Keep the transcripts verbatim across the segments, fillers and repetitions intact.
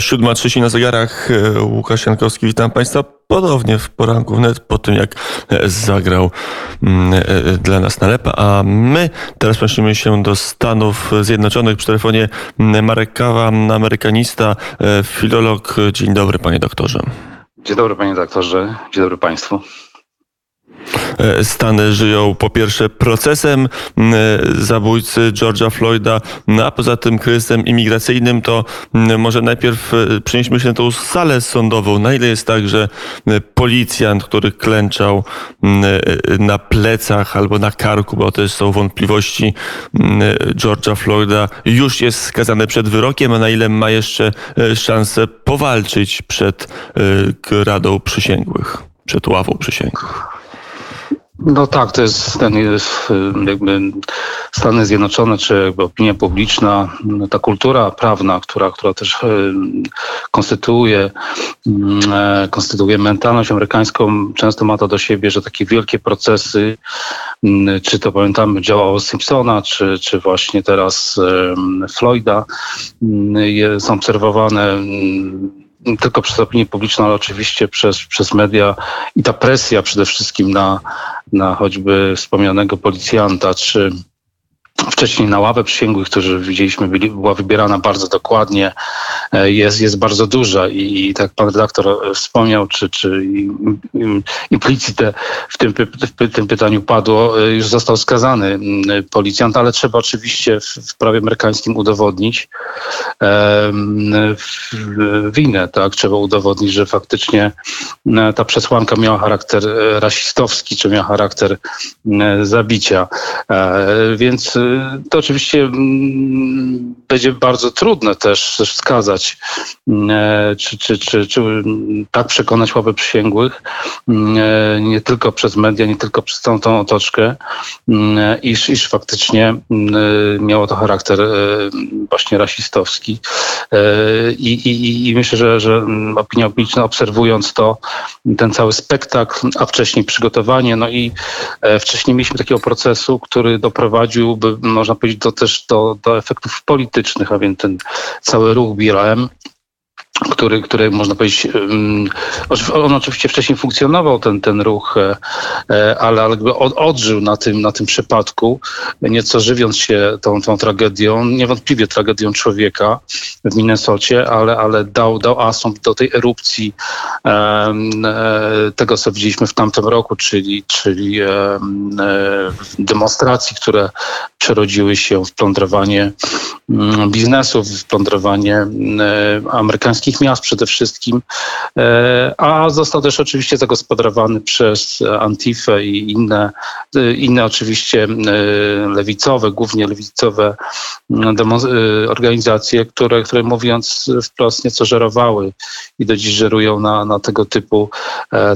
siódma trzydzieści na zegarach. Łukasz Jankowski, witam Państwa ponownie w poranku wnet po tym, jak zagrał dla nas Nalepa. A my teraz przenosimy się do Stanów Zjednoczonych. Przy telefonie Marek Kawa, amerykanista, filolog. Dzień dobry, panie doktorze. Dzień dobry, panie doktorze. Dzień dobry Państwu. Stany żyją po pierwsze procesem zabójcy George'a Floyda, a poza tym kryzysem imigracyjnym. To może najpierw przenieśmy się na tą salę sądową. Na ile jest tak, że policjant, który klęczał na plecach albo na karku, bo też są wątpliwości, George'a Floyda, już jest skazany przed wyrokiem, a na ile ma jeszcze szansę powalczyć przed Radą Przysięgłych, przed ławą przysięgłych? No tak, to jest ten jakby Stany Zjednoczone, czy jakby opinia publiczna, ta kultura prawna, która, która też konstytuuje, konstytuuje mentalność amerykańską, często ma to do siebie, że takie wielkie procesy, czy to pamiętamy działało Simpsona, czy, czy właśnie teraz Floyda, są obserwowane tylko przez opinię publiczną, ale oczywiście przez, przez media i ta presja przede wszystkim na, na choćby wspomnianego policjanta, czy wcześniej na ławę przysięgłych, którzy widzieliśmy, byli, była wybierana bardzo dokładnie, jest, jest bardzo duża i, i tak pan redaktor wspomniał, czy, czy implicite w tym, w tym pytaniu padło, już został skazany policjant, ale trzeba oczywiście w, w prawie amerykańskim udowodnić um, winę, tak? Trzeba udowodnić, że faktycznie ta przesłanka miała charakter rasistowski, czy miała charakter zabicia, więc to oczywiście będzie bardzo trudne też, też wskazać, czy, czy, czy, czy tak przekonać ławę przysięgłych, nie tylko przez media, nie tylko przez całą tą otoczkę, iż, iż faktycznie miało to charakter właśnie rasistowski. I, i, i myślę, że, że opinia publiczna, obserwując to, ten cały spektakl, a wcześniej przygotowanie, no i wcześniej mieliśmy takiego procesu, który doprowadziłby, można powiedzieć, to też do, do efektów politycznych, a więc ten cały ruch B L M, który, który można powiedzieć, on oczywiście wcześniej funkcjonował, ten, ten ruch, ale jakby odżył na tym, na tym przypadku, nieco żywiąc się tą, tą tragedią, niewątpliwie tragedią człowieka w Minnesocie, ale, ale dał, dał asumpt do tej erupcji tego, co widzieliśmy w tamtym roku, czyli, czyli demonstracji, które przerodziły się w plądrowanie biznesów, w plądrowanie amerykańskich miast przede wszystkim, a został też oczywiście zagospodarowany przez Antifę i inne, inne oczywiście lewicowe, głównie lewicowe organizacje, które, które mówiąc wprost nieco żerowały i do dziś żerują na, na tego typu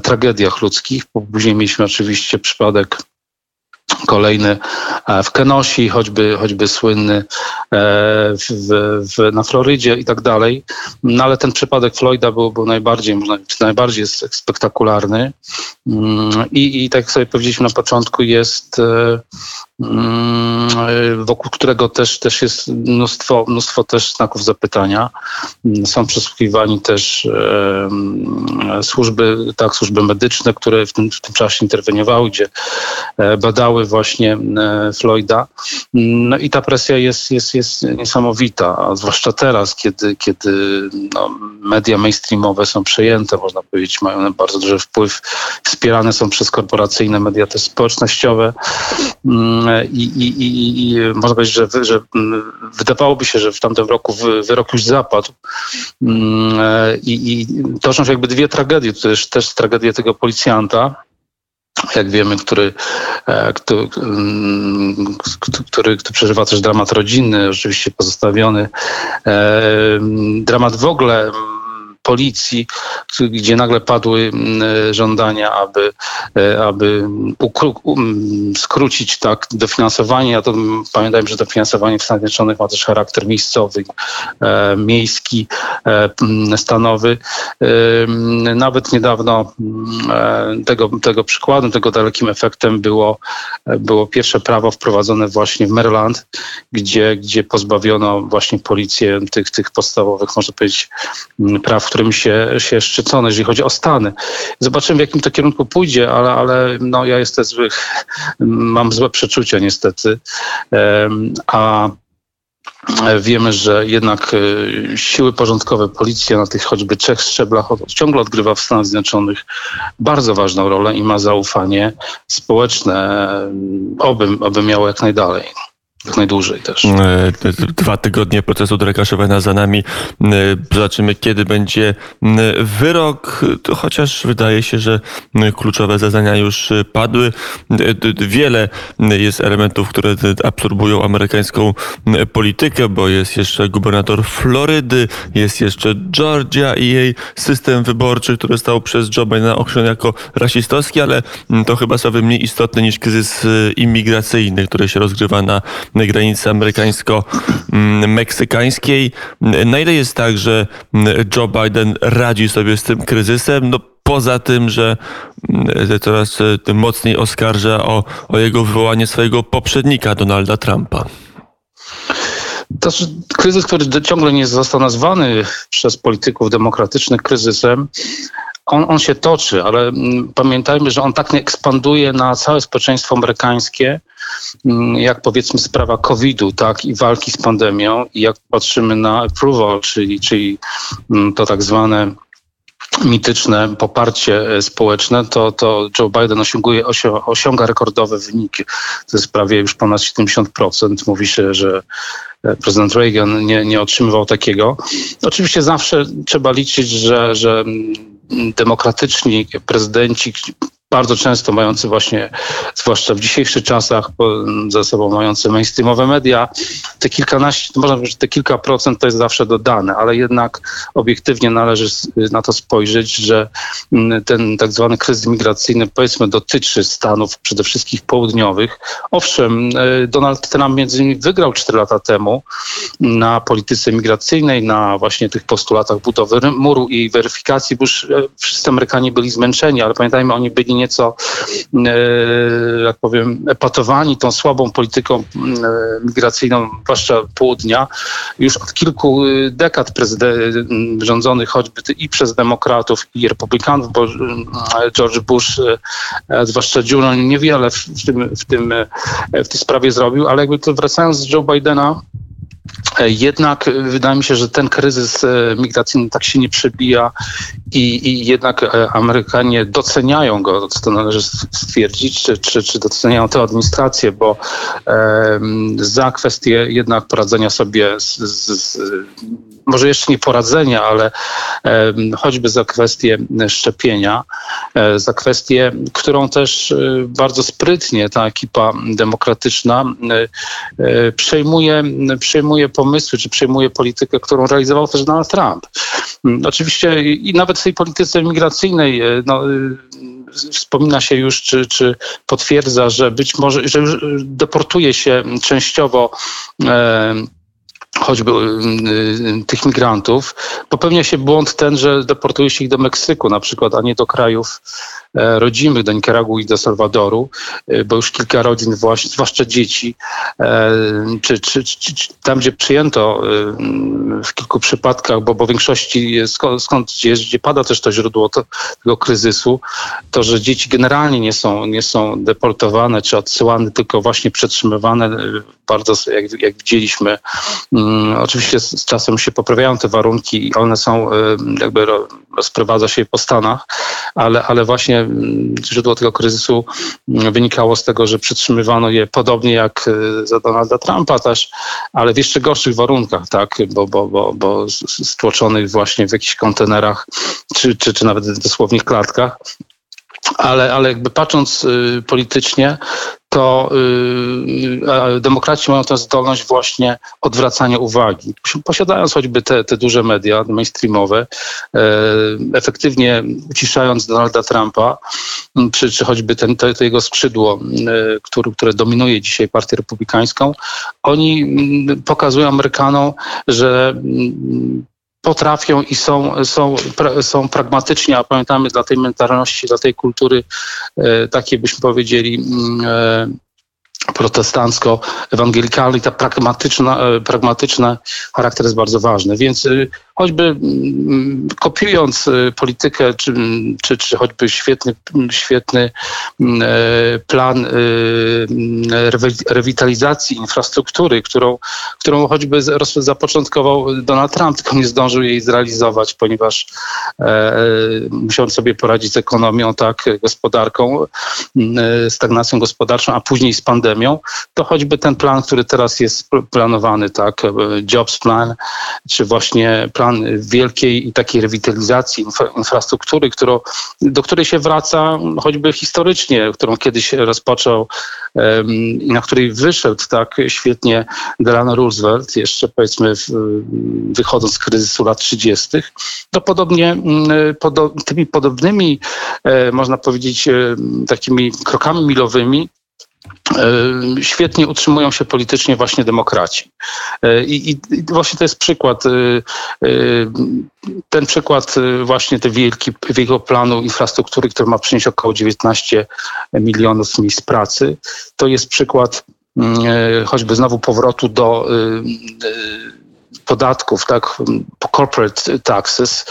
tragediach ludzkich. Później mieliśmy oczywiście przypadek kolejny w Kenosi, choćby, choćby słynny w, w, na Florydzie i tak dalej. No ale ten przypadek Floyda był, był najbardziej, najbardziej jest spektakularny i, i tak jak sobie powiedzieliśmy na początku, jest wokół którego też, też jest mnóstwo, mnóstwo też znaków zapytania. Są przesłuchiwani też e, służby, tak, służby medyczne, które w tym, w tym czasie interweniowały, gdzie badały właśnie Floyda. No i ta presja jest, jest, jest niesamowita, a zwłaszcza teraz, kiedy, kiedy no, media mainstreamowe są przejęte, można powiedzieć, mają na bardzo duży wpływ, wspierane są przez korporacyjne media też społecznościowe. I, i, i, i można powiedzieć, że, wy, że wydawałoby się, że w tamtym roku wyrok już zapadł. I, i to są jakby dwie tragedie, to jest też tragedia tego policjanta, jak wiemy, który, który, który, który przeżywa też dramat rodzinny, oczywiście pozostawiony. Dramat w ogóle policji, gdzie nagle padły żądania, aby, aby ukru- skrócić tak dofinansowanie. Ja to pamiętajmy, że dofinansowanie w Stanach Zjednoczonych ma też charakter miejscowy, e, miejski, e, stanowy. E, nawet niedawno e, tego, tego przykładem, tego dalekim efektem było, było pierwsze prawo wprowadzone właśnie w Maryland, gdzie, gdzie pozbawiono właśnie policję tych, tych podstawowych, można powiedzieć, praw, którymi się, się szczycono, jeżeli chodzi o Stany. Zobaczymy, w jakim to kierunku pójdzie, ale, ale no, ja jestem złych, mam złe przeczucia niestety, a wiemy, że jednak siły porządkowe, policja na tych choćby trzech szczeblach ciągle odgrywa w Stanach Zjednoczonych bardzo ważną rolę i ma zaufanie społeczne, oby, oby miało jak najdalej. Jak najdłużej też. Dwa tygodnie procesu Dereka Chauvina za nami. Zobaczymy, kiedy będzie wyrok, chociaż wydaje się, że kluczowe zeznania już padły. Wiele jest elementów, które absorbują amerykańską politykę, bo jest jeszcze gubernator Florydy, jest jeszcze Georgia i jej system wyborczy, który został przez Joe Bidena określony jako rasistowski, ale to chyba sprawy mniej istotne niż kryzys imigracyjny, który się rozgrywa na granicy amerykańsko-meksykańskiej. Na ile jest tak, że Joe Biden radzi sobie z tym kryzysem? No poza tym, że coraz mocniej oskarża o, o jego wywołanie swojego poprzednika, Donalda Trumpa. To jest kryzys, który ciągle nie został nazwany przez polityków demokratycznych kryzysem. On, on się toczy, ale pamiętajmy, że on tak nie ekspanduje na całe społeczeństwo amerykańskie, jak powiedzmy sprawa kowida, tak, i walki z pandemią, i jak patrzymy na approval, czyli, czyli to tak zwane mityczne poparcie społeczne, to, to Joe Biden osiąguje, osiąga rekordowe wyniki. To jest prawie już ponad siedemdziesiąt procent. Mówi się, że prezydent Reagan nie, nie otrzymywał takiego. Oczywiście zawsze trzeba liczyć, że, że demokratyczni prezydenci, bardzo często mający właśnie, zwłaszcza w dzisiejszych czasach, za sobą mający mainstreamowe media, te kilkanaście, można powiedzieć, te kilka procent to jest zawsze dodane, ale jednak obiektywnie należy na to spojrzeć, że ten tak zwany kryzys migracyjny, powiedzmy, dotyczy Stanów przede wszystkim południowych. Owszem, Donald Trump między innymi wygrał cztery lata temu na polityce migracyjnej, na właśnie tych postulatach budowy muru i weryfikacji, bo już wszyscy Amerykanie byli zmęczeni, ale pamiętajmy, oni byli nieco, jak powiem, epatowani tą słabą polityką migracyjną, zwłaszcza południa. Już od kilku dekad prezyd- rządzonych choćby i przez demokratów, i republikanów, bo George Bush, zwłaszcza Junior, niewiele w tym, w tym, w tej sprawie zrobił, ale jakby to wracając z Joe Bidena, jednak wydaje mi się, że ten kryzys migracyjny tak się nie przebija i, i jednak Amerykanie doceniają go, to należy stwierdzić, czy, czy, czy doceniają tę administrację, bo e, za kwestię jednak poradzenia sobie z, z, z może jeszcze nie poradzenia, ale e, choćby za kwestię szczepienia, e, za kwestię, którą też e, bardzo sprytnie ta ekipa demokratyczna e, e, przejmuje, przejmuje pomysły, czy przejmuje politykę, którą realizował też Donald Trump. Oczywiście i nawet w tej polityce migracyjnej no, wspomina się już, czy, czy potwierdza, że być może, że już deportuje się częściowo e, choćby y, tych migrantów. Popełnia się błąd ten, że deportuje się ich do Meksyku na przykład, a nie do krajów e, rodzimych, do Nikaragui i do Salwadoru, y, bo już kilka rodzin, właśnie, zwłaszcza dzieci, e, czy, czy, czy, czy tam, gdzie przyjęto y, w kilku przypadkach, bo, bo w większości skąd, skąd gdzie pada też to źródło to, tego kryzysu, to, że dzieci generalnie nie są, nie są deportowane czy odsyłane, tylko właśnie przetrzymywane bardzo, jak, jak widzieliśmy. Oczywiście z czasem się poprawiają te warunki i one są, jakby rozprowadza się po Stanach, ale, ale właśnie źródło tego kryzysu wynikało z tego, że przetrzymywano je podobnie jak za Donalda Trumpa też, ale w jeszcze gorszych warunkach, tak, bo, bo, bo, bo stłoczonych właśnie w jakichś kontenerach czy, czy, czy nawet dosłownie klatkach. Ale, ale jakby patrząc y, politycznie, to y, demokraci mają tę zdolność właśnie odwracania uwagi. Posiadając choćby te, te duże media mainstreamowe, y, efektywnie uciszając Donalda Trumpa, y, czy, czy choćby ten, to, to jego skrzydło, y, który, które dominuje dzisiaj partię republikańską, oni y, pokazują Amerykanom, że y, potrafią i są, są, pra, są pragmatyczni, a pamiętamy dla tej mentalności, dla tej kultury e, takiej byśmy powiedzieli e, protestancko-ewangelikalnej, ta pragmatyczna, e, pragmatyczny charakter jest bardzo ważny. Więc e, choćby m, kopiując e, politykę, czy, czy, czy choćby świetny, świetny e, plan e, rewe, rewitalizacji infrastruktury, którą, którą choćby zapoczątkował Donald Trump, tylko nie zdążył jej zrealizować, ponieważ e, musiał sobie poradzić z ekonomią, tak, gospodarką, e, stagnacją gospodarczą, a później z pandemią, to choćby ten plan, który teraz jest planowany, tak, Jobs Plan, czy właśnie plan wielkiej i takiej rewitalizacji infrastruktury, którą, do której się wraca choćby historycznie, którą kiedyś rozpoczął i na której wyszedł tak świetnie Delano Roosevelt, jeszcze powiedzmy wychodząc z kryzysu lat trzydziestych, to podobnie podo, tymi podobnymi, można powiedzieć, takimi krokami milowymi świetnie utrzymują się politycznie właśnie demokraci. I, i, i właśnie to jest przykład, ten przykład właśnie tego wielkiego planu infrastruktury, który ma przynieść około dziewiętnaście milionów miejsc pracy. To jest przykład choćby znowu powrotu do podatków, tak, corporate taxes,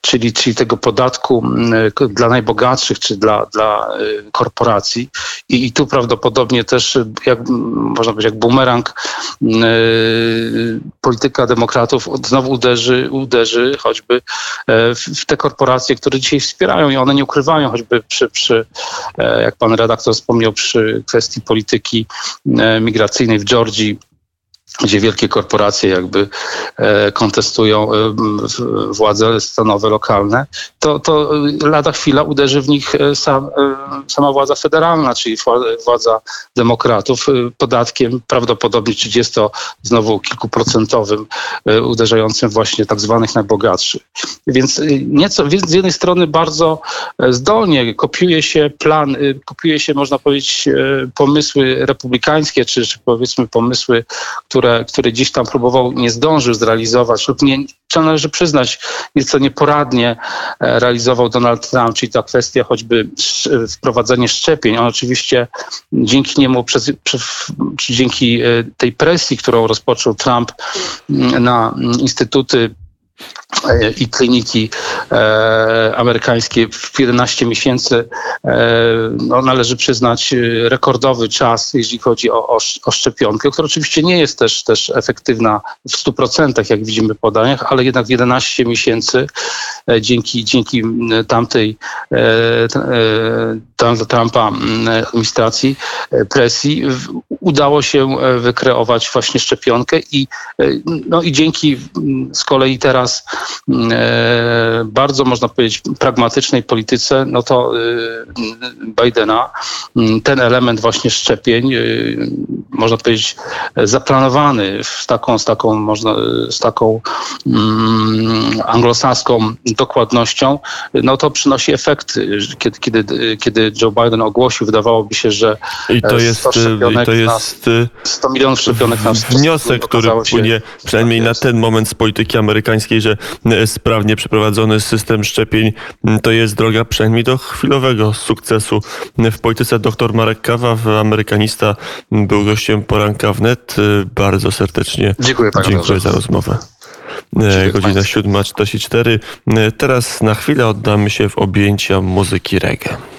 czyli, czyli tego podatku dla najbogatszych, czy dla, dla korporacji. I, i tu prawdopodobnie też, jak, można powiedzieć, jak bumerang, yy, polityka demokratów znowu uderzy, uderzy choćby w, w te korporacje, które dzisiaj wspierają i one nie ukrywają, choćby przy, przy jak pan redaktor wspomniał, przy kwestii polityki migracyjnej w Georgii, gdzie wielkie korporacje jakby kontestują władze stanowe, lokalne, to, to lada chwila uderzy w nich sam, sama władza federalna, czyli władza demokratów, podatkiem prawdopodobnie trzydziestu, znowu kilkuprocentowym, uderzającym właśnie tak zwanych najbogatszych. Więc nieco, z jednej strony bardzo zdolnie kopiuje się plan, kopiuje się, można powiedzieć, pomysły republikańskie, czy, czy powiedzmy pomysły, Które, które dziś tam próbował, nie zdążył zrealizować lub nie, trzeba należy przyznać, nieco nieporadnie realizował Donald Trump, czyli ta kwestia choćby wprowadzenia szczepień. On oczywiście dzięki niemu, przez, czy dzięki tej presji, którą rozpoczął Trump na instytuty i kliniki e, amerykańskie w jedenaście miesięcy, e, no, należy przyznać rekordowy czas, jeśli chodzi o, o, o szczepionkę, która oczywiście nie jest też, też efektywna w stu procentach, jak widzimy w podaniach, ale jednak w jedenaście miesięcy e, dzięki, dzięki tamtej e, e, Trumpa administracji, e, presji w, udało się wykreować właśnie szczepionkę i, e, no, i dzięki z kolei teraz bardzo, można powiedzieć, pragmatycznej polityce, no to Bidena ten element właśnie szczepień, można powiedzieć, zaplanowany w taką, z taką, można, z taką mm, anglosaską dokładnością, no to przynosi efekty. Kiedy, kiedy, kiedy Joe Biden ogłosił, wydawałoby się, że I to jest, i to jest na sto milionów szczepionek na wniosek, który płynie przynajmniej na ten moment z polityki amerykańskiej, że sprawnie przeprowadzony system szczepień to jest droga przynajmniej do chwilowego sukcesu. W polityce dr Marek Kawa, amerykanista, był gościem poranka wnet. Bardzo serdecznie dziękuję, dziękuję za rozmowę. Godzina siódma czterdzieści cztery. Teraz na chwilę oddamy się w objęcia muzyki reggae.